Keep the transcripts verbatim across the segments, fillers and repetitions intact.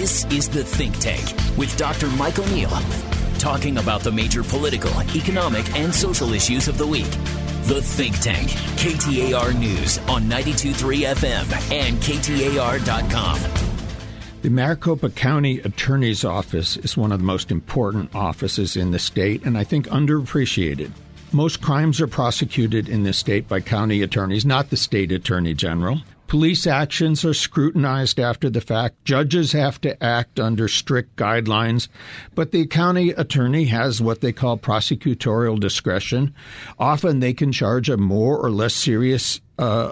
This is The Think Tank with Doctor Mike O'Neill, talking about the major political, economic, and social issues of the week. The Think Tank, K T A R News on ninety-two point three F M and K T A R dot com. The Maricopa County Attorney's Office is one of the most important offices in the state, and I think underappreciated. Most crimes are prosecuted in this state by county attorneys, not the state attorney general. Police actions are scrutinized after the fact. Judges have to act under strict guidelines, but the county attorney has what they call prosecutorial discretion. Often they can charge a more or less serious uh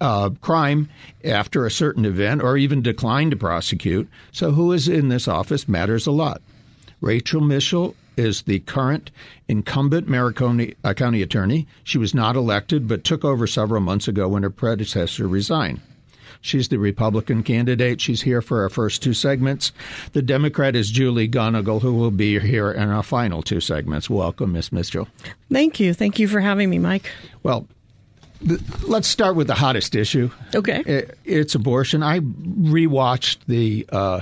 Uh, crime after a certain event or even decline to prosecute. So who is in this office matters a lot. Rachel Mitchell is the current incumbent Maricopa uh, County attorney. She was not elected but took over several months ago when her predecessor resigned. She's the Republican candidate. She's here for our first two segments. The Democrat is Julie Gunnigle, who will be here in our final two segments. Welcome, Miz Mitchell. Thank you. Thank you for having me, Mike. Well, let's start with the hottest issue. Okay. It's abortion. I rewatched the uh,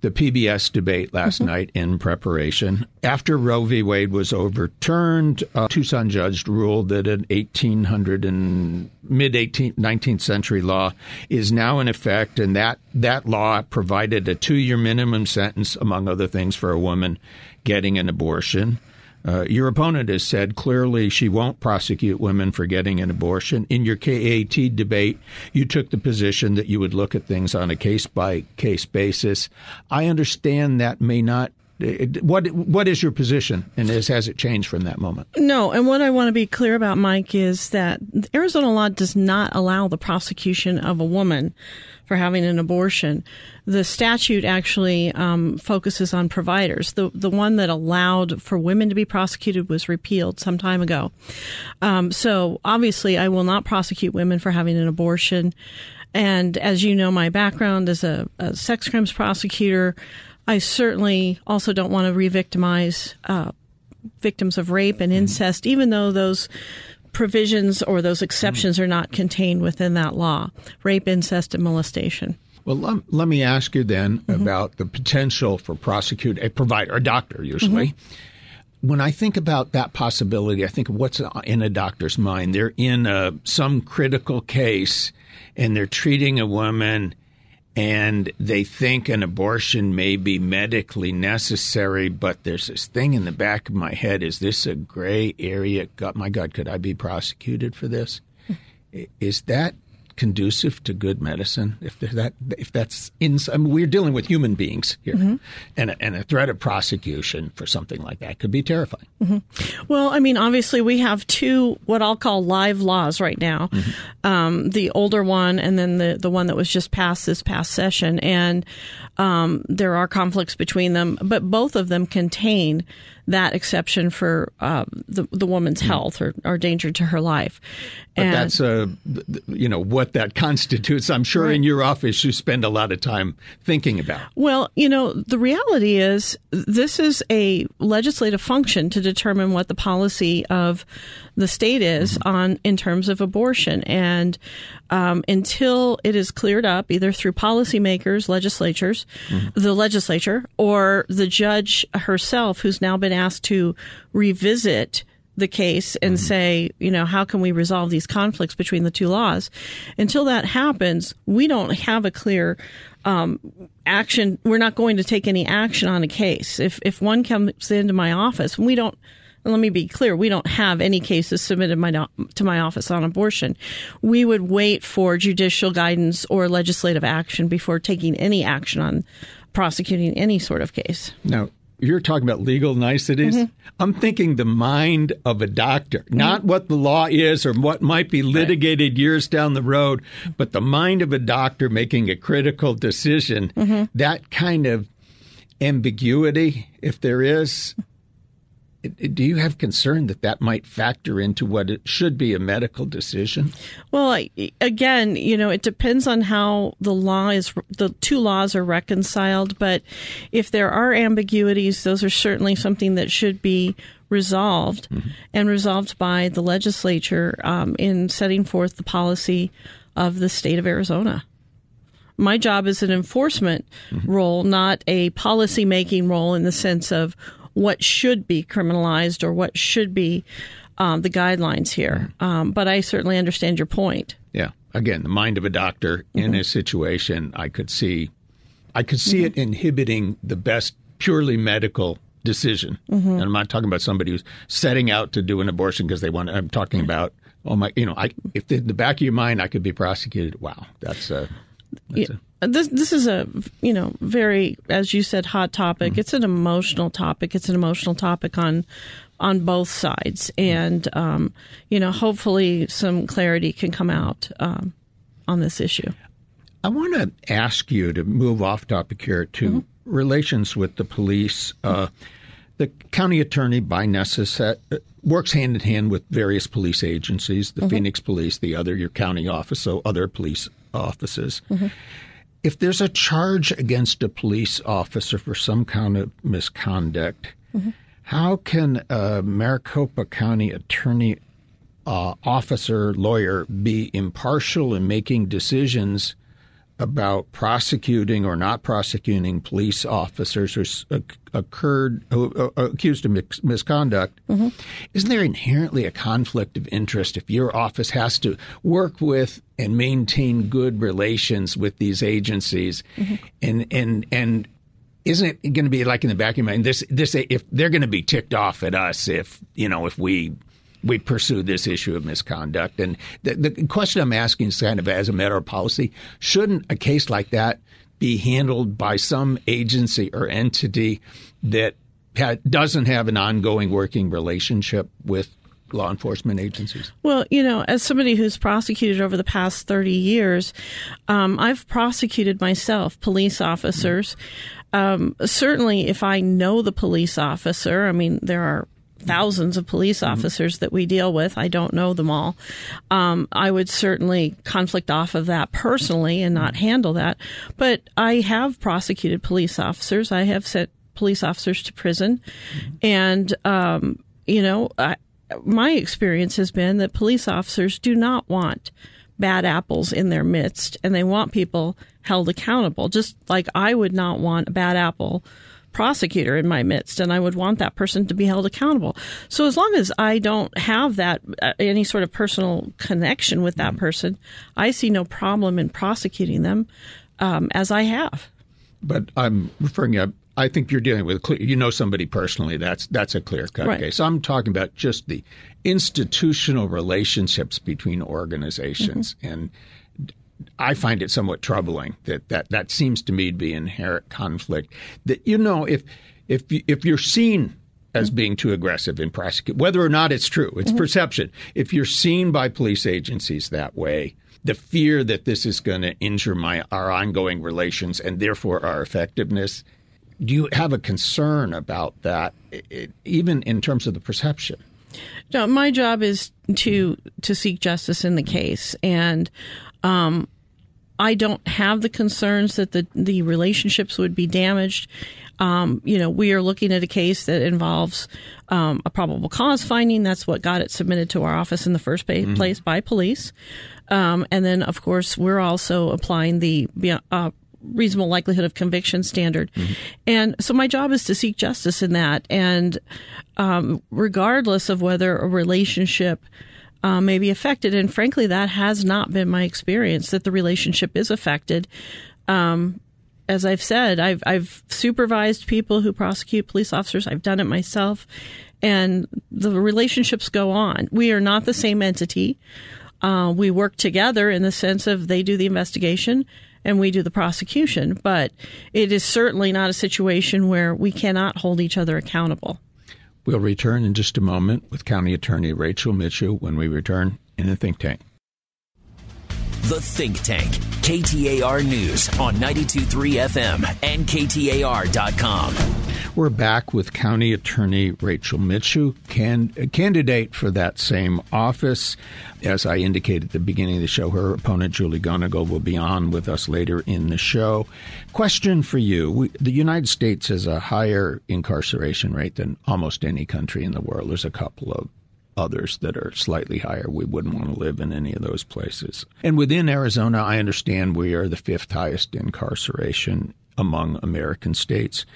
the P B S debate last mm-hmm. night in preparation. After Roe v. Wade was overturned, a Tucson judge ruled that an eighteen hundred and mid-eighteenth, nineteenth century law is now in effect, and that, that law provided a two-year minimum sentence, among other things, for a woman getting an abortion. Uh, your opponent has said clearly she won't prosecute women for getting an abortion. In your K A T debate, you took the position that you would look at things on a case-by-case basis. I understand that may not. It, what What is your position, and is, has it changed from that moment? No, and what I want to be clear about, Mike, is that Arizona law does not allow the prosecution of a woman for having an abortion. The statute actually um, focuses on providers. The the one that allowed for women to be prosecuted was repealed some time ago. Um, so obviously, I will not prosecute women for having an abortion. And as you know, my background as a, a sex crimes prosecutor, I certainly also don't want to re-victimize uh, victims of rape and incest, even though those provisions or those exceptions are not contained within that law, rape, incest, and molestation. Well, let, let me ask you then mm-hmm. about the potential for prosecute a provider, a doctor usually. Mm-hmm. When I think about that possibility, I think of what's in a doctor's mind. They're in a, some critical case, and they're treating a woman, and they think an abortion may be medically necessary, but there's this thing in the back of my head. Is this a gray area? God, my God, could I be prosecuted for this? Is that conducive to good medicine? If that, if that's in, I mean, we're dealing with human beings here, mm-hmm. and a, and a threat of prosecution for something like that could be terrifying. Mm-hmm. Well, I mean, obviously we have two what I'll call live laws right now, mm-hmm. um, the older one and then the the one that was just passed this past session, and um, there are conflicts between them, but both of them contain that exception for uh, the the woman's mm-hmm. health or, or danger to her life. But and, that's a you know what. What that constitutes, I'm sure right. in your office you spend a lot of time thinking about. Well, you know, the reality is this is a legislative function to determine what the policy of the state is mm-hmm. on in terms of abortion. And um, until it is cleared up, either through policymakers, legislatures, mm-hmm. the legislature, or the judge herself, who's now been asked to revisit the case and mm-hmm. say, you know, how can we resolve these conflicts between the two laws? Until that happens, we don't have a clear um, action. We're not going to take any action on a case. If if one comes into my office, we don't. Let me be clear. We don't have any cases submitted my, to my office on abortion. We would wait for judicial guidance or legislative action before taking any action on prosecuting any sort of case. No. You're talking about legal niceties. Mm-hmm. I'm thinking the mind of a doctor, not mm-hmm. what the law is or what might be litigated right. years down the road, but the mind of a doctor making a critical decision, mm-hmm. that kind of ambiguity, if there is. Do you have concern that that might factor into what it should be a medical decision? Well, again, you know, it depends on how the law is, the two laws are reconciled. But if there are ambiguities, those are certainly something that should be resolved mm-hmm. and resolved by the legislature um, in setting forth the policy of the state of Arizona. My job is an enforcement mm-hmm. role, not a policymaking role in the sense of what should be criminalized or what should be um, the guidelines here. Mm-hmm. Um, but I certainly understand your point. Yeah. Again, the mind of a doctor mm-hmm. in a situation, I could see I could see mm-hmm. it inhibiting the best purely medical decision. Mm-hmm. And I'm not talking about somebody who's setting out to do an abortion because they want to. I'm talking about, oh my, you know, I, if in the back of your mind I could be prosecuted. Wow. That's a... That's a This this is a, you know, very, as you said, hot topic. Mm-hmm. It's an emotional topic. It's an emotional topic on on both sides. And, um, you know, hopefully some clarity can come out um, on this issue. I want to ask you to move off topic here to mm-hmm. relations with the police. Uh, the county attorney, by necessity, works hand in hand with various police agencies, the mm-hmm. Phoenix Police, the other, your county office, so other police offices. Mm-hmm. If there's a charge against a police officer for some kind of misconduct, mm-hmm. how can a Maricopa County attorney, uh, officer, lawyer be impartial in making decisions about prosecuting or not prosecuting police officers who occurred who are accused of misconduct? Mm-hmm. Isn't there inherently a conflict of interest if your office has to work with and maintain good relations with these agencies? Mm-hmm. And and and isn't it going to be like in the back of your mind, this this if they're going to be ticked off at us if you know if we. We pursue this issue of misconduct. And the, the question I'm asking is kind of as a matter of policy, shouldn't a case like that be handled by some agency or entity that ha- doesn't have an ongoing working relationship with law enforcement agencies? Well, you know, as somebody who's prosecuted over the past thirty years, um, I've prosecuted myself, police officers. Um, certainly, if I know the police officer, I mean, there are thousands of police officers that we deal with. I don't know them all. Um, I would certainly conflict off of that personally and not handle that. But I have prosecuted police officers. I have sent police officers to prison. And, um, you know, I, my experience has been that police officers do not want bad apples in their midst, and they want people held accountable, just like I would not want a bad apple prosecutor in my midst, and I would want that person to be held accountable. So as long as I don't have that uh, any sort of personal connection with that mm-hmm. person, I see no problem in prosecuting them um, as I have. But I'm referring to, I think you're dealing with, you know, somebody personally. That's that's a clear-cut right. case. I'm talking about just the institutional relationships between organizations. Mm-hmm. And I find it somewhat troubling that, that that seems to me to be inherent conflict. That, you know, if if you, if you're seen as being too aggressive in prosecuting, whether or not it's true, it's mm-hmm. perception. If you're seen by police agencies that way, the fear that this is going to injure my our ongoing relations and therefore our effectiveness. Do you have a concern about that, it, even in terms of the perception? No, my job is to to seek justice in the case, and um, I don't have the concerns that the the relationships would be damaged. Um, you know, we are looking at a case that involves um, a probable cause finding. That's what got it submitted to our office in the first place mm-hmm. by police, um, and then of course we're also applying the uh, reasonable likelihood of conviction standard. Mm-hmm. And so my job is to seek justice in that. And um, regardless of whether a relationship uh, may be affected, and frankly, that has not been my experience, that the relationship is affected. Um, as I've said, I've, I've supervised people who prosecute police officers. I've done it myself. And the relationships go on. We are not the same entity. Uh, we work together in the sense of they do the investigation and we do the prosecution, but it is certainly not a situation where we cannot hold each other accountable. We'll return in just a moment with County Attorney Rachel Mitchell when we return in the Think Tank. The Think Tank, K T A R News on ninety-two point three F M and K T A R dot com. We're back with County Attorney Rachel Mitchell, can, a candidate for that same office. As I indicated at the beginning of the show, her opponent, Julie Gunnigle, will be on with us later in the show. Question for you. We, the United States has a higher incarceration rate than almost any country in the world. There's a couple of others that are slightly higher. We wouldn't want to live in any of those places. And within Arizona, I understand we are the fifth highest incarceration among American states.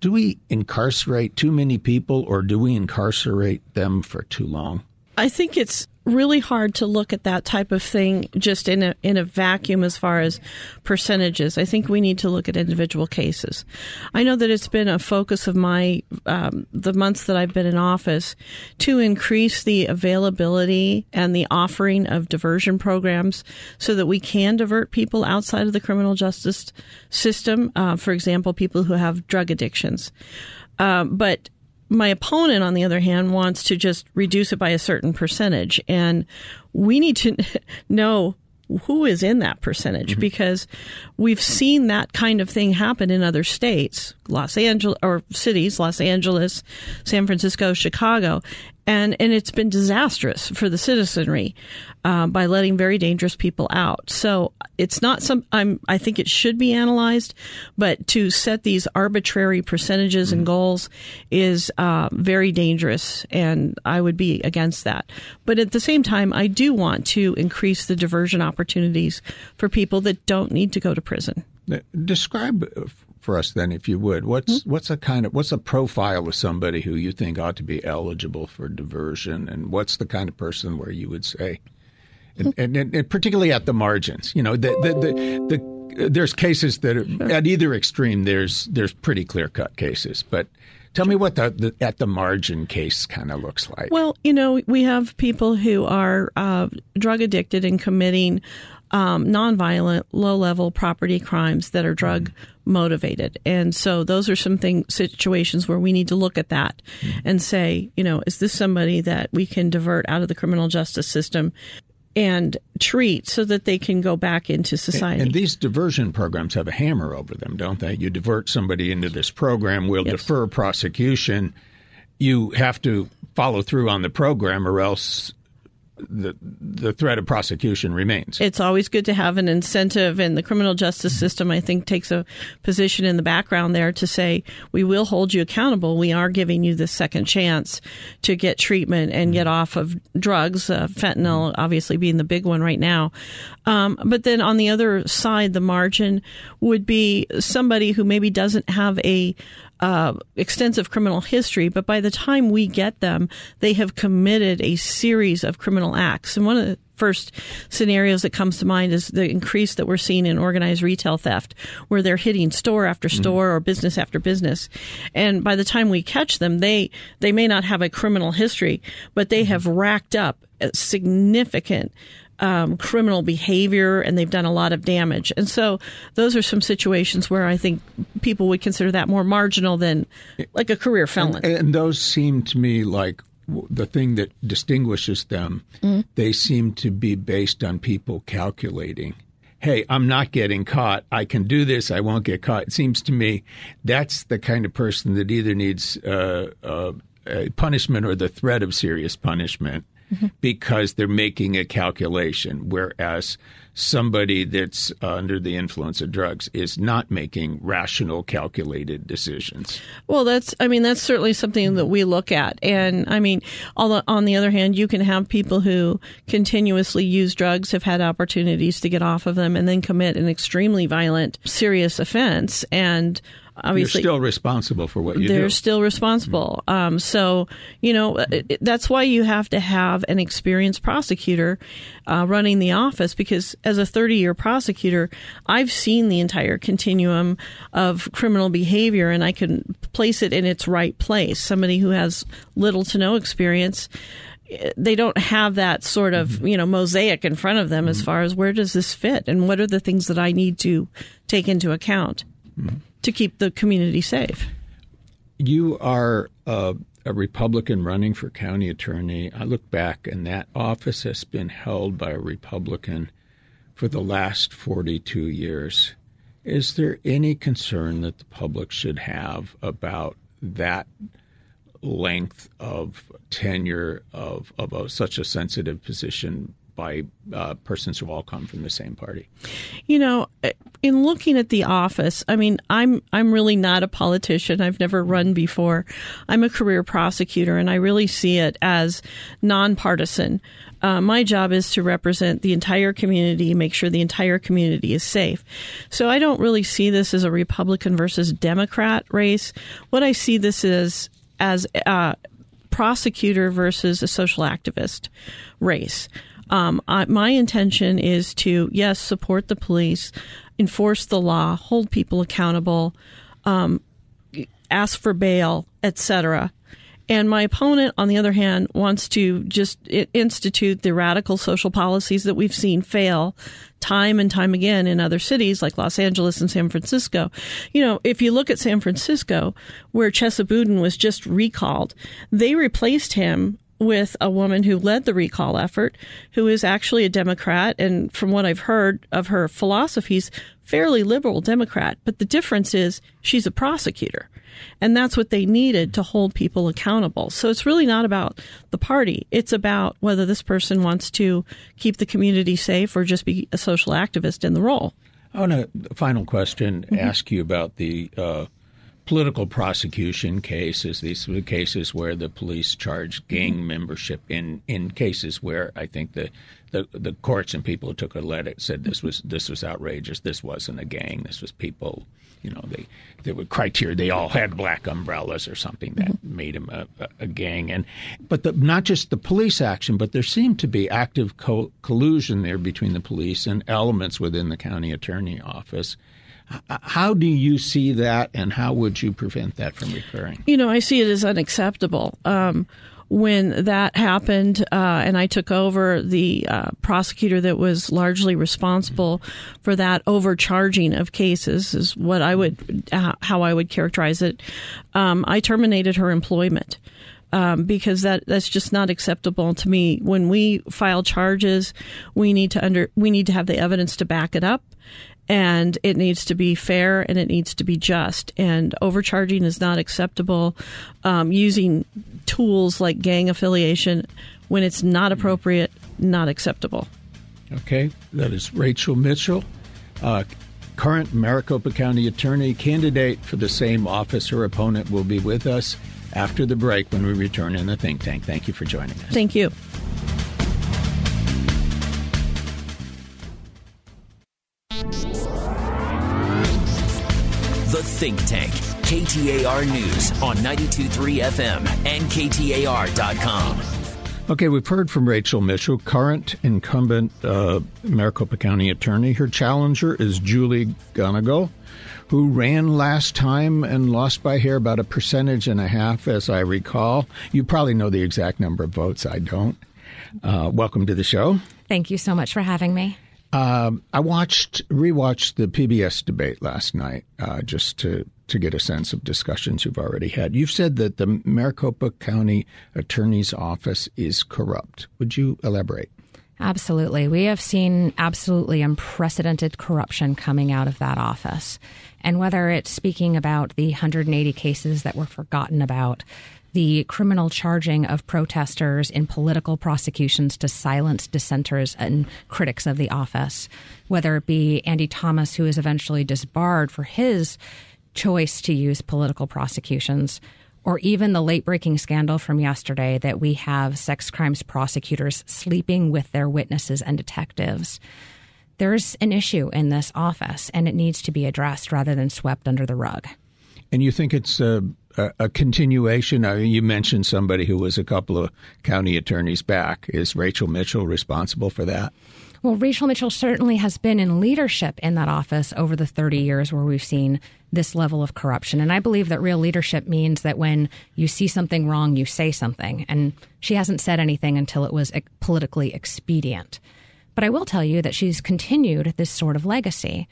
Do we incarcerate too many people, or do we incarcerate them for too long? I think it's really hard to look at that type of thing just in a, in a vacuum as far as percentages. I think we need to look at individual cases. I know that it's been a focus of my um, the months that I've been in office to increase the availability and the offering of diversion programs so that we can divert people outside of the criminal justice system, uh, for example, people who have drug addictions. Uh, but my opponent, on the other hand, wants to just reduce it by a certain percentage. And we need to know who is in that percentage, mm-hmm. because we've seen that kind of thing happen in other states, Los Angeles or cities, Los Angeles, San Francisco, Chicago. And, and it's been disastrous for the citizenry uh, by letting very dangerous people out. So it's not some. I'm. I think it should be analyzed, but to set these arbitrary percentages and goals is uh, very dangerous, and I would be against that. But at the same time, I do want to increase the diversion opportunities for people that don't need to go to prison. Describe for us then, if you would, what's what's a kind of what's a profile of somebody who you think ought to be eligible for diversion, and what's the kind of person where you would say, and, and, and particularly at the margins, you know, the the the, the there's cases that are, sure. at either extreme. There's there's pretty clear-cut cases, but tell me what the, the at the margin case kind of looks like. Well, you know, we have people who are uh, drug addicted and committing Um, nonviolent, low-level property crimes that are drug-motivated. And so those are some thing, situations where we need to look at that and say, you know, is this somebody that we can divert out of the criminal justice system and treat so that they can go back into society? And, and these diversion programs have a hammer over them, don't they? You divert somebody into this program, we'll yes. defer prosecution. You have to follow through on the program or else The, the threat of prosecution remains. It's always good to have an incentive, and the criminal justice system, I think, takes a position in the background there to say, we will hold you accountable. We are giving you this second chance to get treatment and get off of drugs, uh, fentanyl obviously being the big one right now. Um, but then on the other side, the margin would be somebody who maybe doesn't have a Uh, extensive criminal history, but by the time we get them, they have committed a series of criminal acts. And one of the first scenarios that comes to mind is the increase that we're seeing in organized retail theft, where they're hitting store after store mm-hmm. or business after business. And by the time we catch them, they, they may not have a criminal history, but they have racked up a significant Um, criminal behavior, and they've done a lot of damage. And so those are some situations where I think people would consider that more marginal than like a career felon. And, and those seem to me like the thing that distinguishes them. Mm-hmm. They seem to be based on people calculating, hey, I'm not getting caught. I can do this. I won't get caught. It seems to me that's the kind of person that either needs uh, uh, a punishment or the threat of serious punishment. Mm-hmm. Because they're making a calculation, whereas somebody that's uh, under the influence of drugs is not making rational, calculated decisions. Well, that's, I mean, that's certainly something that we look at. And I mean, although on the other hand, you can have people who continuously use drugs, have had opportunities to get off of them, and then commit an extremely violent, serious offense. And obviously, you're still responsible for what you do. They're still responsible. Mm-hmm. Um, so, you know, it, that's why you have to have an experienced prosecutor uh, running the office, because as a thirty-year prosecutor, I've seen the entire continuum of criminal behavior, and I can place it in its right place. Somebody who has little to no experience, they don't have that sort of, mm-hmm. you know, mosaic in front of them mm-hmm. as far as where does this fit and what are the things that I need to take into account. Mm-hmm. To keep the community safe. You are uh, a Republican running for county attorney. I look back, and that office has been held by a Republican for the last forty-two years. Is there any concern that the public should have about that length of tenure of, of a, such a sensitive position by uh, persons who all come from the same party. You know, in looking at the office, I mean, I'm I'm really not a politician. I've never run before. I'm a career prosecutor, and I really see it as nonpartisan. Uh, my job is to represent the entire community, make sure the entire community is safe. So I don't really see this as a Republican versus Democrat race. What I see this is as uh, prosecutor versus a social activist race. Um, I, my intention is to, yes, support the police, enforce the law, hold people accountable, um, ask for bail, et cetera. And my opponent, on the other hand, wants to just institute the radical social policies that we've seen fail time and time again in other cities like Los Angeles and San Francisco. You know, if you look at San Francisco, where Chesa Boudin was just recalled, they replaced him with a woman who led the recall effort, who is actually a Democrat, and from what I've heard of her philosophies, fairly liberal Democrat. But the difference is she's a prosecutor, and that's what they needed to hold people accountable. So it's really not about the party. It's about whether this person wants to keep the community safe or just be a social activist in the role. I want to, final question, mm-hmm. ask you about the uh political prosecution cases. These were the cases where the police charged gang membership in, in cases where I think the, the, the courts and people who took a letter said this was this was outrageous. This wasn't a gang. This was people, you know, they, they were criteria. They all had black umbrellas or something that mm-hmm. made them a, a gang. And but the, not just the police action, but there seemed to be active co- collusion there between the police and elements within the county attorney office. How do you see that, and how would you prevent that from recurring? You know, I see it as unacceptable. Um, when that happened uh, and I took over, the uh, prosecutor that was largely responsible for that overcharging of cases is what I would, uh, how I would characterize it. Um, I terminated her employment. Um, because that, that's just not acceptable to me. When we file charges, we need to under we need to have the evidence to back it up, and it needs to be fair and it needs to be just. And overcharging is not acceptable. Um, using tools like gang affiliation when it's not appropriate, not acceptable. Okay, that is Rachel Mitchell, uh, current Maricopa County Attorney, candidate for the same office. Her opponent will be with us after the break when we return in the Think Tank. Thank you for joining us. Thank you. The Think Tank, K T A R News on ninety-two point three F M and K T A R dot com. Okay, we've heard from Rachel Mitchell, current incumbent uh, Maricopa County Attorney. Her challenger is Julie Gunnigle, who ran last time and lost by hair, about a percentage and a half, as I recall. You probably know the exact number of votes. I don't. Uh, welcome to the show. Thank you so much for having me. Um, I watched, rewatched the P B S debate last night uh, just to, to get a sense of discussions you've already had. You've said that the Maricopa County Attorney's Office is corrupt. Would you elaborate? Absolutely. We have seen absolutely unprecedented corruption coming out of that office. And whether it's speaking about the one hundred eighty cases that were forgotten about, the criminal charging of protesters in political prosecutions to silence dissenters and critics of the office, whether it be Andy Thomas, who is eventually disbarred for his choice to use political prosecutions, or even the late-breaking scandal from yesterday that we have sex crimes prosecutors sleeping with their witnesses and detectives. There's an issue in this office, and it needs to be addressed rather than swept under the rug. And you think it's a, a, a continuation? I mean, you mentioned somebody who was a couple of county attorneys back. Is Rachel Mitchell responsible for that? Well, Rachel Mitchell certainly has been in leadership in that office over the thirty years where we've seen this level of corruption. And I believe that real leadership means that when you see something wrong, you say something. And she hasn't said anything until it was politically expedient. But I will tell you that she's continued this sort of legacy.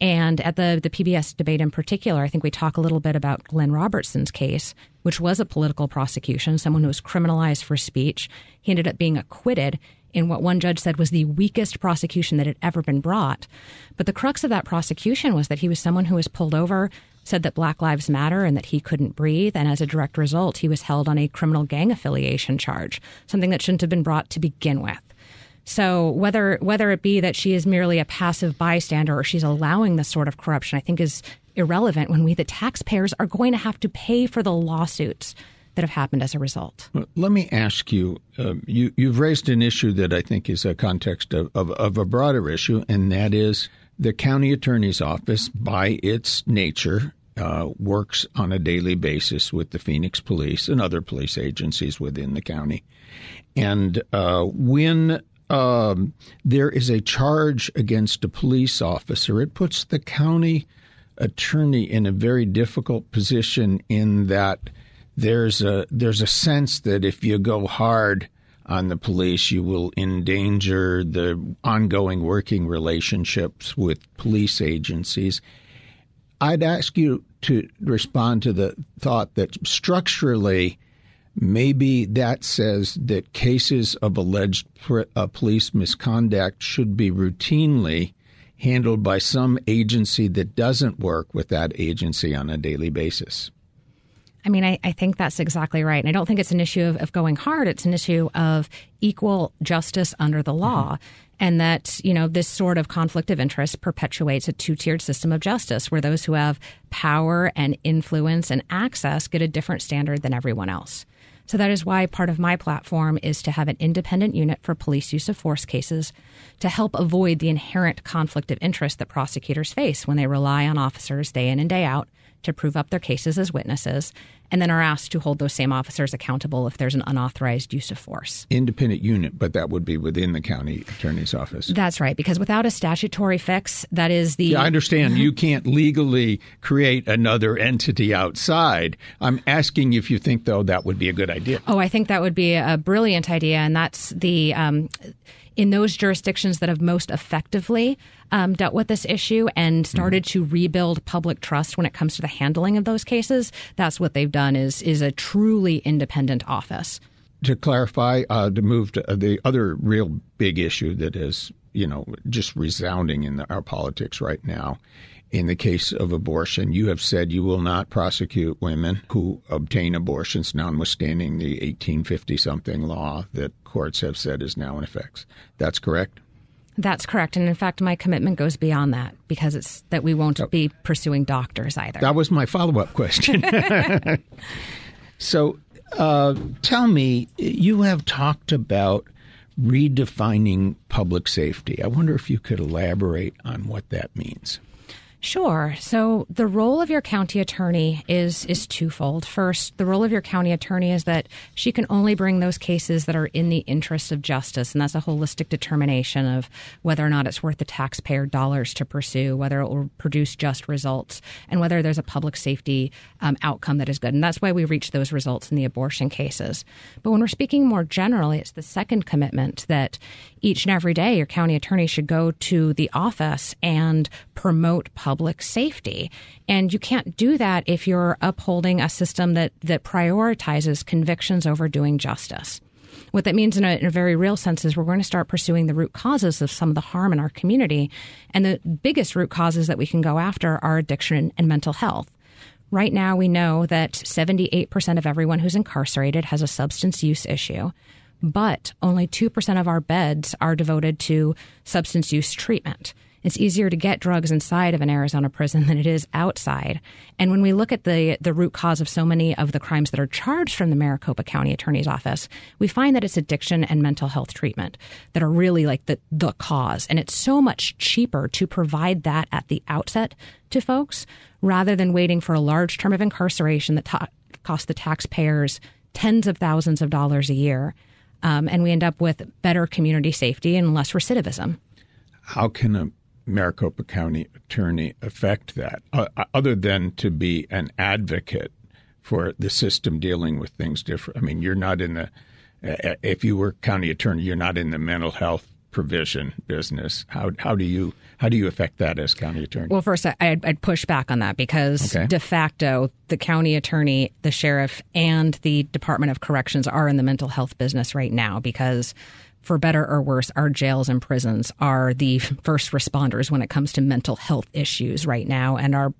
And at the, the P B S debate in particular, I think we talk a little bit about Glenn Robertson's case, which was a political prosecution, someone who was criminalized for speech. He ended up being acquitted in what one judge said was the weakest prosecution that had ever been brought. But the crux of that prosecution was that he was someone who was pulled over, said that Black Lives Matter and that he couldn't breathe. And as a direct result, he was held on a criminal gang affiliation charge, something that shouldn't have been brought to begin with. So whether whether it be that she is merely a passive bystander or she's allowing this sort of corruption, I think is irrelevant when we, the taxpayers, are going to have to pay for the lawsuits that have happened as a result. Well, let me ask you, uh, you, you've raised an issue that I think is a context of, of, of a broader issue, and that is the county attorney's office, by its nature, uh, works on a daily basis with the Phoenix police and other police agencies within the county. And uh, when um, there is a charge against a police officer, it puts the county attorney in a very difficult position in that there's a there's a sense that if you go hard on the police, you will endanger the ongoing working relationships with police agencies. I'd ask you to respond to the thought that structurally, maybe that says that cases of alleged pr- uh, police misconduct should be routinely handled by some agency that doesn't work with that agency on a daily basis. I mean, I, I think that's exactly right. And I don't think it's an issue of, of going hard. It's an issue of equal justice under the law. Mm-hmm. And that, you know, this sort of conflict of interest perpetuates a two-tiered system of justice where those who have power and influence and access get a different standard than everyone else. So that is why part of my platform is to have an independent unit for police use of force cases to help avoid the inherent conflict of interest that prosecutors face when they rely on officers day in and day out to prove up their cases as witnesses, and then are asked to hold those same officers accountable if there's an unauthorized use of force. Independent unit, but that would be within the county attorney's office. That's right, because without a statutory fix, that is the... Yeah, I understand you can't legally create another entity outside. I'm asking if you think, though, that would be a good idea. Oh, I think that would be a brilliant idea, and that's the... Um, in those jurisdictions that have most effectively um, dealt with this issue and started mm-hmm. to rebuild public trust when it comes to the handling of those cases, that's what they've done is is a truly independent office. To clarify, uh, to move to the other real big issue that is, you know, just resounding in the, our politics right now, in the case of abortion, you have said you will not prosecute women who obtain abortions, notwithstanding the eighteen fifty-something law that courts have said is now in effect. That's correct? That's correct. And in fact, my commitment goes beyond that because it's that we won't oh. be pursuing doctors either. That was my follow-up question. So uh, tell me, you have talked about redefining public safety. I wonder if you could elaborate on what that means. Sure. So the role of your county attorney is is twofold. First, the role of your county attorney is that she can only bring those cases that are in the interests of justice, and that's a holistic determination of whether or not it's worth the taxpayer dollars to pursue, whether it will produce just results, and whether there's a public safety um, outcome that is good. And that's why we reach those results in the abortion cases. But when we're speaking more generally, it's the second commitment that each and every day your county attorney should go to the office and promote public public safety. And you can't do that if you're upholding a system that, that prioritizes convictions over doing justice. What that means in a, in a very real sense is we're going to start pursuing the root causes of some of the harm in our community. And the biggest root causes that we can go after are addiction and mental health. Right now, we know that seventy-eight percent of everyone who's incarcerated has a substance use issue, but only two percent of our beds are devoted to substance use treatment. It's easier to get drugs inside of an Arizona prison than it is outside. And when we look at the the root cause of so many of the crimes that are charged from the Maricopa County Attorney's Office, we find that it's addiction and mental health treatment that are really like the, the cause. And it's so much cheaper to provide that at the outset to folks rather than waiting for a large term of incarceration that ta- costs the taxpayers tens of thousands of dollars a year. Um, and we end up with better community safety and less recidivism. How can a Maricopa County attorney affect that, uh, other than to be an advocate for the system dealing with things different? I mean, you're not in the, uh, if you were county attorney, you're not in the mental health provision business. How how do you how do you affect that as county attorney? Well, first, I, I'd, I'd push back on that because okay. de facto, the county attorney, the sheriff, and the Department of Corrections are in the mental health business right now because, for better or worse, our jails and prisons are the first responders when it comes to mental health issues right now and are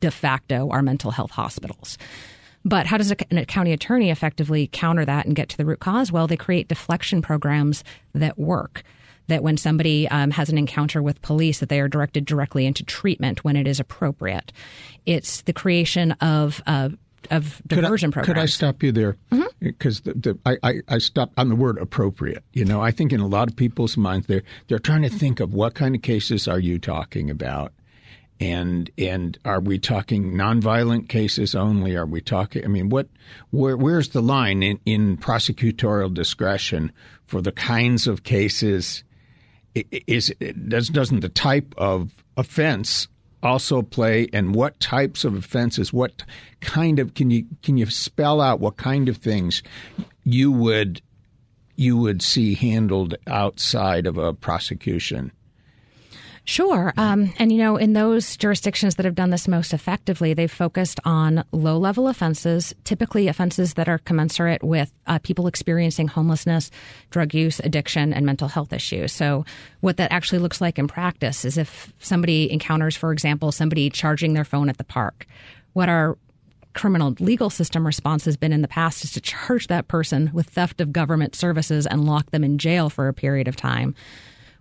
de facto our mental health hospitals. But how does a, a county attorney effectively counter that and get to the root cause? Well, they create deflection programs that work. that when somebody um, has an encounter with police, that they are directed directly into treatment when it is appropriate. It's the creation of uh, of diversion could I, programs. Could I stop you there? Because mm-hmm. I, I, I stopped on the word appropriate. You know, I think in a lot of people's minds, they're, they're trying to think of what kind of cases are you talking about? And and are we talking nonviolent cases only? Are we talking? I mean, what? Where, where's the line in, in prosecutorial discretion for the kinds of cases? Is, is does doesn't the type of offense also play? And what types of offenses? What kind of can you can you spell out what kind of things you would you would see handled outside of a prosecution? Sure. Um, and, you know, in those jurisdictions that have done this most effectively, they've focused on low level offenses, typically offenses that are commensurate with uh, people experiencing homelessness, drug use, addiction, and mental health issues. So what that actually looks like in practice is if somebody encounters, for example, somebody charging their phone at the park, what are criminal legal system response has been in the past is to charge that person with theft of government services and lock them in jail for a period of time.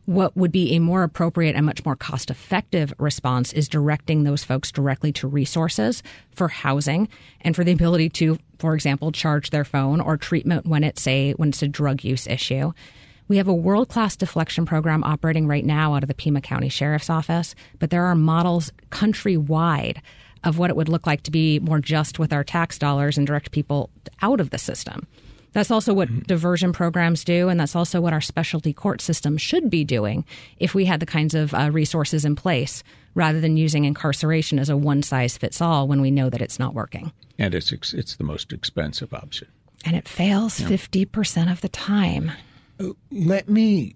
What would be a more appropriate and much more cost-effective response is directing those folks directly to resources for housing and for the ability to, for example, charge their phone or treatment when it's a, when it's a drug use issue. We have a world-class deflection program operating right now out of the Pima County Sheriff's Office, but there are models countrywide of what it would look like to be more just with our tax dollars and direct people out of the system. That's also what diversion programs do, and that's also what our specialty court system should be doing if we had the kinds of uh, resources in place, rather than using incarceration as a one-size-fits-all when we know that it's not working. And it's ex- it's the most expensive option. And it fails yeah. fifty percent of the time. Let me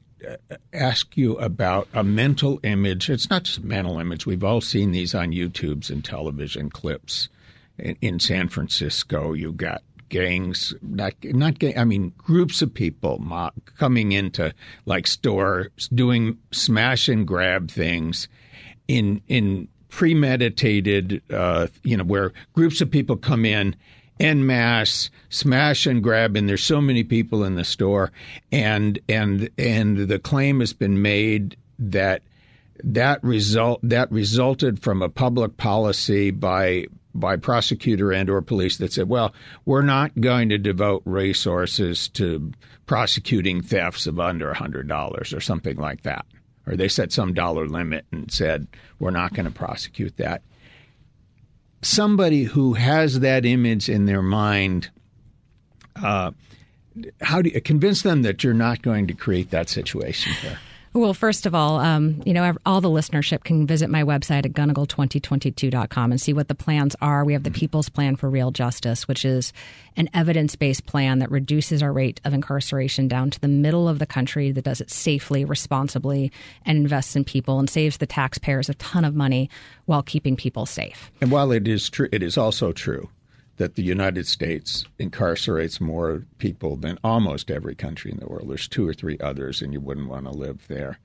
ask you about a mental image. It's not just a mental image. We've all seen these on YouTubes and television clips. In, in San Francisco, you've got gangs, not, not gang, I mean, groups of people mob, coming into like stores, doing smash and grab things in in premeditated, uh, you know, where groups of people come in en masse, smash and grab, and there's so many people in the store, and and and the claim has been made that that result that resulted from a public policy by. by prosecutor and or police that said, well, we're not going to devote resources to prosecuting thefts of under one hundred dollars or something like that. Or they set some dollar limit and said, we're not going to prosecute that. Somebody who has that image in their mind, uh, how do you convince them that you're not going to create that situation there? Well, first of all, um, you know, all the listenership can visit my website at Gunnigle twenty twenty-two dot com and see what the plans are. We have the People's Plan for Real Justice, which is an evidence-based plan that reduces our rate of incarceration down to the middle of the country, that does it safely, responsibly, and invests in people and saves the taxpayers a ton of money while keeping people safe. And while it is true, it is also true that the United States incarcerates more people than almost every country in the world. There's two or three others, and you wouldn't want to live there.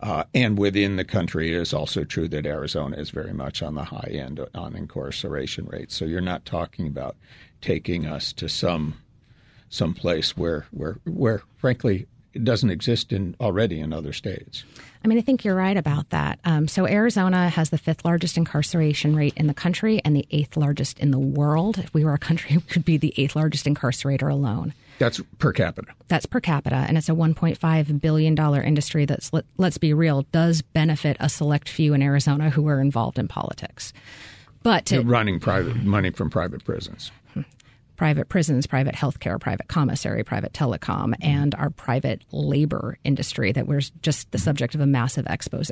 Uh, and within the country, it is also true that Arizona is very much on the high end on incarceration rates. So you're not talking about taking us to some some place where, where, where frankly, it doesn't exist in already in other states. I mean, I think you're right about that. Um, so Arizona has the fifth largest incarceration rate in the country and the eighth largest in the world. If we were a country, we could be the eighth largest incarcerator alone. That's per capita. That's per capita. And it's a one point five billion dollars industry that's, let's be real, does benefit a select few in Arizona who are involved in politics. But to, You're running private money from private prisons. Private prisons, private healthcare, private commissary, private telecom, and our private labor industry that was just the subject of a massive expose.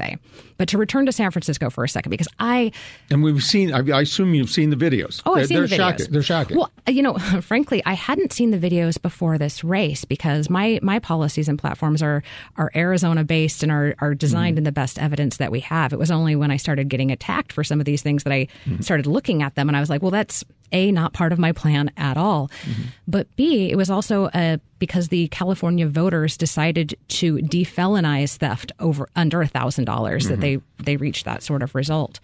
But to return to San Francisco for a second, because I and we've seen. I assume you've seen the videos. Oh, I've seen the videos. They're shocking. They're shocking. Well, you know, frankly, I hadn't seen the videos before this race because my my policies and platforms are are Arizona based and are are designed mm-hmm. in the best evidence that we have. It was only when I started getting attacked for some of these things that I mm-hmm. started looking at them and I was like, well, that's A, not part of my plan at all. Mm-hmm. But B, it was also uh, because the California voters decided to defelonize theft over under one thousand dollars mm-hmm. that they, they reached that sort of result.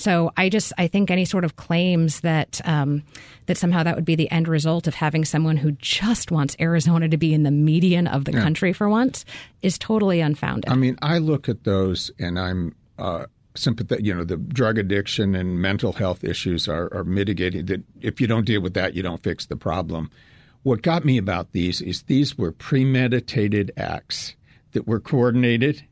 So I just I think any sort of claims that um, that somehow that would be the end result of having someone who just wants Arizona to be in the median of the yeah. country for once is totally unfounded. I mean, I look at those and I'm uh, sympathetic. You know, the drug addiction and mental health issues are, are mitigating that. If you don't deal with that, you don't fix the problem. What got me about these is these were premeditated acts that were coordinated,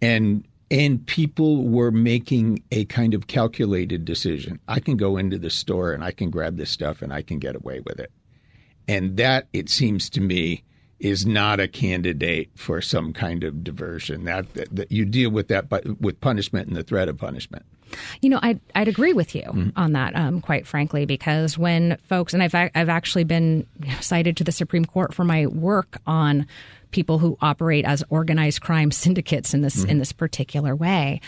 and and people were making a kind of calculated decision. I can go into the store and I can grab this stuff and I can get away with it. And that, it seems to me, is not a candidate for some kind of diversion. That, that, that you deal with that by, with punishment and the threat of punishment. You know, I'd, I'd agree with you mm-hmm. on that, um, quite frankly, because when folks, and I've I've actually been cited to the Supreme Court for my work on people who operate as organized crime syndicates in this mm-hmm. in this particular way.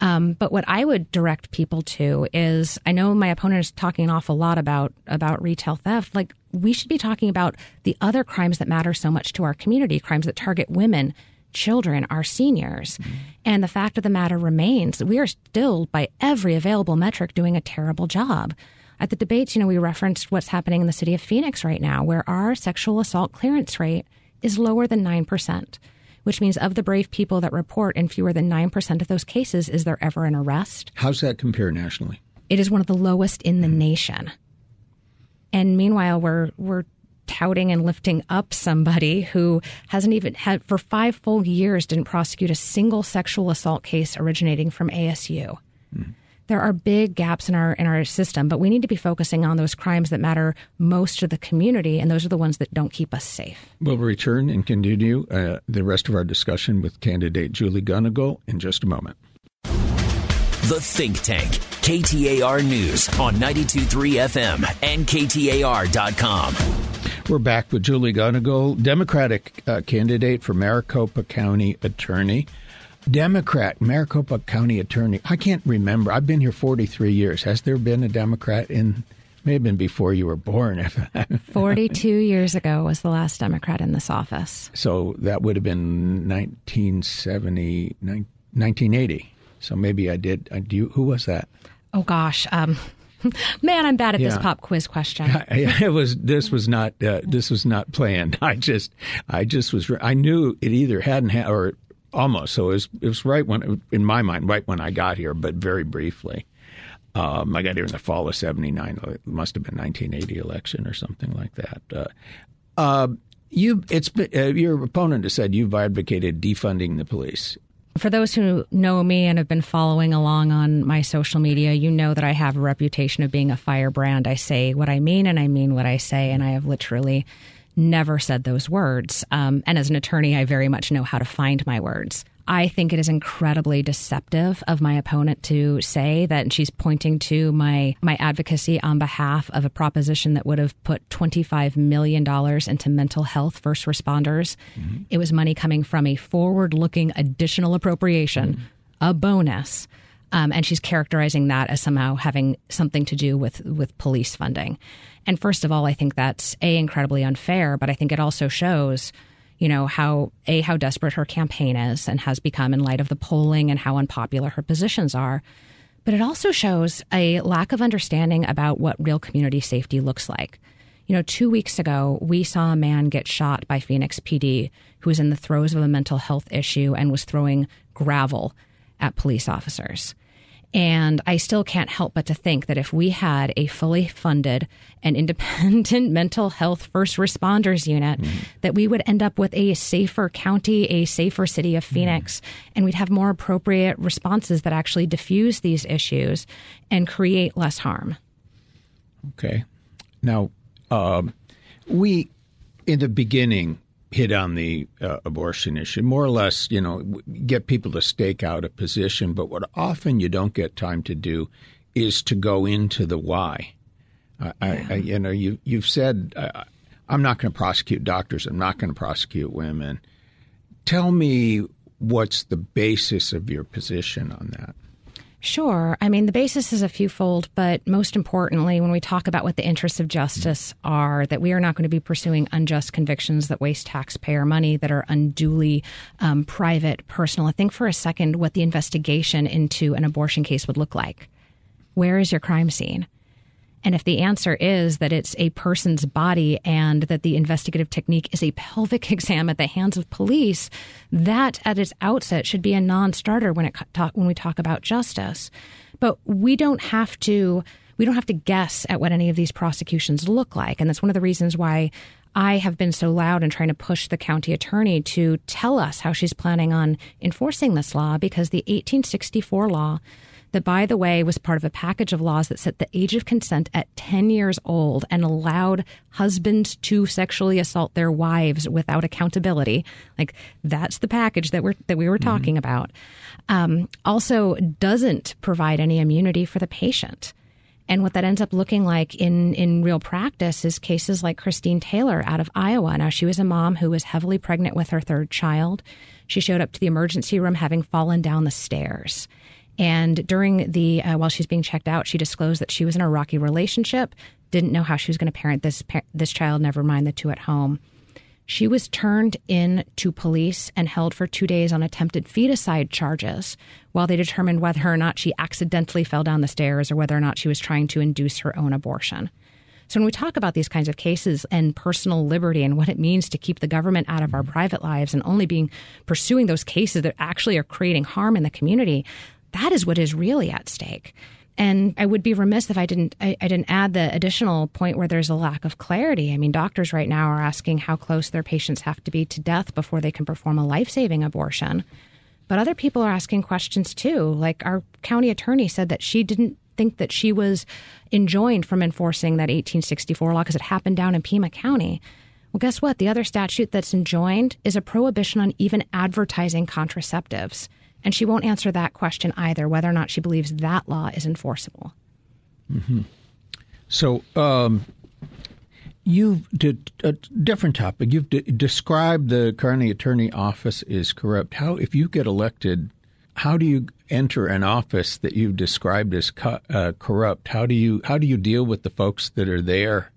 Um, but what I would direct people to is, I know my opponent is talking an awful lot about about retail theft. Like, we should be talking about the other crimes that matter so much to our community, crimes that target women, children, our seniors. Mm-hmm. And the fact of the matter remains that we are still, by every available metric, doing a terrible job. At the debates, you know, we referenced what's happening in the city of Phoenix right now, where our sexual assault clearance rate is lower than nine percent, which means of the brave people that report, in fewer than nine percent of those cases is there ever an arrest. How's that compare nationally? It is one of the lowest in the mm-hmm. nation. And meanwhile, we're we're touting and lifting up somebody who hasn't even had, for five full years, didn't prosecute a single sexual assault case originating from A S U. Mm-hmm. There are big gaps in our in our system, but we need to be focusing on those crimes that matter most to the community, and those are the ones that don't keep us safe. We'll return and continue uh, the rest of our discussion with candidate Julie Gunnigle in just a moment. The Think Tank, K T A R News on ninety-two point three F M and K T A R dot com. We're back with Julie Gunnigle, Democratic uh, candidate for Maricopa County Attorney. Democrat, Maricopa County Attorney. I can't remember. I've been here forty-three years. Has there been a Democrat in, may have been before you were born. forty-two years ago was the last Democrat in this office. So that would have been nineteen seventy, nineteen eighty. So maybe I did. I do. Who was that? Oh, gosh. Um, man, I'm bad at yeah. this pop quiz question. I, it was this was not uh, this was not planned. I just I just was I knew it either hadn't ha- or almost. So it was, it was right when, in my mind, right when I got here, but very briefly. Um, I got here in the fall of seventy-nine. It must have been nineteen eighty election or something like that. Uh, uh, you, it's uh, your opponent has said you've advocated defunding the police. For those who know me and have been following along on my social media, you know that I have a reputation of being a firebrand. I say what I mean and I mean what I say, and I have literally never said those words. Um, and as an attorney, I very much know how to find my words. I think it is incredibly deceptive of my opponent to say that she's pointing to my my advocacy on behalf of a proposition that would have put twenty-five million dollars into mental health first responders. Mm-hmm. It was money coming from a forward-looking additional appropriation, mm-hmm. a bonus, um, and she's characterizing that as somehow having something to do with, with police funding. And first of all, I think that's, A, incredibly unfair, but I think it also shows, you know, how, A, how desperate her campaign is and has become in light of the polling and how unpopular her positions are. But it also shows a lack of understanding about what real community safety looks like. You know, two weeks ago, we saw a man get shot by Phoenix P D who was in the throes of a mental health issue and was throwing gravel at police officers. And I still can't help but to think that if we had a fully funded and independent mental health first responders unit, mm-hmm. that we would end up with a safer county, a safer city of Phoenix, mm-hmm. and we'd have more appropriate responses that actually diffuse these issues and create less harm. Okay. Now, um, we, in the beginning, hit on the uh, abortion issue, more or less, you know, get people to stake out a position. But what often you don't get time to do is to go into the why. Uh, yeah. I, I, you know, you, you've said, uh, I'm not going to prosecute doctors. I'm not going to prosecute women. Tell me what's the basis of your position on that. Sure. I mean, the basis is a fewfold, but most importantly, when we talk about what the interests of justice are, that we are not going to be pursuing unjust convictions that waste taxpayer money, that are unduly um, private, personal. I think for a second what the investigation into an abortion case would look like. where is your crime scene? And if the answer is that it's a person's body and that the investigative technique is a pelvic exam at the hands of police, that at its outset should be a non-starter when it talk, when we talk about justice. But we don't have to we don't have to guess at what any of these prosecutions look like. And that's one of the reasons why I have been so loud in trying to push the county attorney to tell us how she's planning on enforcing this law, because the eighteen sixty-four law, that, by the way, was part of a package of laws that set the age of consent at ten years old and allowed husbands to sexually assault their wives without accountability. Like, that's the package that we're that we were talking mm-hmm. about. Um, also doesn't provide any immunity for the patient. And what that ends up looking like in, in real practice is cases like Christine Taylor out of Iowa. Now, she was a mom who was heavily pregnant with her third child. She showed up to the emergency room having fallen down the stairs. And during the uh, while she's being checked out, she disclosed that she was in a rocky relationship, didn't know how she was going to parent this this child, never mind the two at home. She was turned in to police and held for two days on attempted feticide charges while they determined whether or not she accidentally fell down the stairs or whether or not she was trying to induce her own abortion. So when we talk about these kinds of cases and personal liberty and what it means to keep the government out of our private lives and only being pursuing those cases that actually are creating harm in the community, that is what is really at stake. And I would be remiss if I didn't I, I didn't add the additional point where there's a lack of clarity. I mean, doctors right now are asking how close their patients have to be to death before they can perform a life-saving abortion. But other people are asking questions, too. Like, our county attorney said that she didn't think that she was enjoined from enforcing that eighteen sixty-four law because it happened down in Pima County. Well, guess what? The other statute that's enjoined is a prohibition on even advertising contraceptives. And she won't answer that question either, whether or not she believes that law is enforceable. Mm-hmm. So um, you've did a different topic. You've de- described the county attorney office is corrupt. How, if you get elected, how do you enter an office that you've described as co- uh, corrupt? How do you how do you deal with the folks that are there?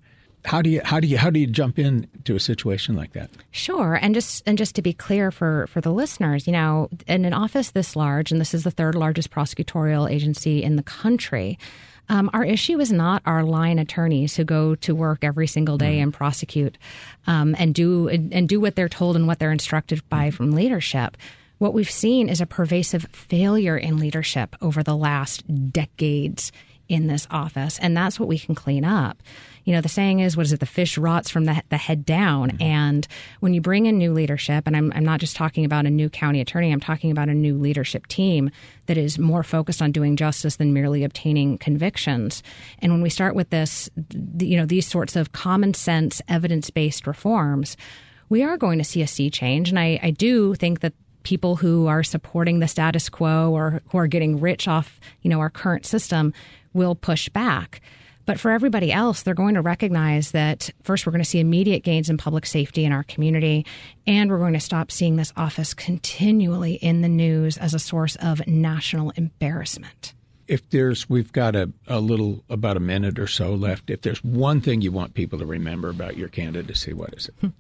How do you how do you how do you jump in to a situation like that? Sure, and just and just to be clear for, for the listeners, you know, in an office this large, and this is the third largest prosecutorial agency in the country, um, our issue is not our line attorneys who go to work every single day mm-hmm. and prosecute um, and do and, and do what they're told and what they're instructed by from leadership. What we've seen is a pervasive failure in leadership over the last decades in this office, and that's what we can clean up. You know, the saying is, what is it? The fish rots from the, the head down. Mm-hmm. And when you bring in new leadership, and I'm, I'm not just talking about a new county attorney, I'm talking about a new leadership team that is more focused on doing justice than merely obtaining convictions. And when we start with this, you know, these sorts of common sense, evidence-based reforms, we are going to see a sea change. And I, I do think that people who are supporting the status quo or who are getting rich off, you know, our current system will push back. But for everybody else, they're going to recognize that first, we're going to see immediate gains in public safety in our community, and we're going to stop seeing this office continually in the news as a source of national embarrassment. If there's, we've got a, a little, about a minute or so left. If there's one thing you want people to remember about your candidacy, what is it?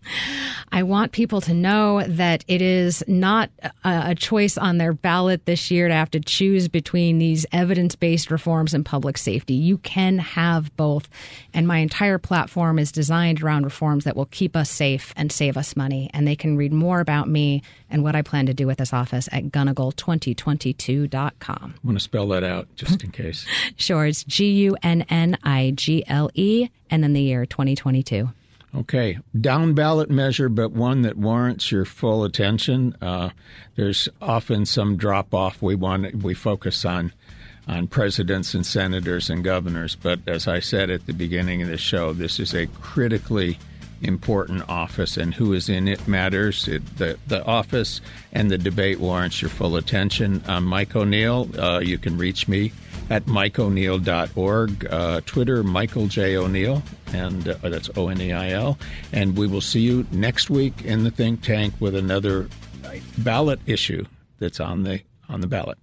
I want people to know that it is not a, a choice on their ballot this year to have to choose between these evidence-based reforms and public safety. You can have both. And my entire platform is designed around reforms that will keep us safe and save us money. And they can read more about me and what I plan to do with this office at Gunnigle twenty twenty-two dot com. I want to spell that out just in case. Sure. It's G U N N I G L E and then the year twenty twenty-two. Okay. Down ballot measure, but one that warrants your full attention. Uh, there's often some drop off. We want we focus on on presidents and senators and governors. But as I said at the beginning of the show, this is a critically important office, and who is in it matters. It, the, the office and the debate warrants your full attention. I'm Mike O'Neill. Uh, you can reach me at mike o'neill dot org, uh, Twitter, Michael J. O'Neill, and uh, that's O N E I L. And we will see you next week in the Think Tank with another ballot issue that's on the on the ballot.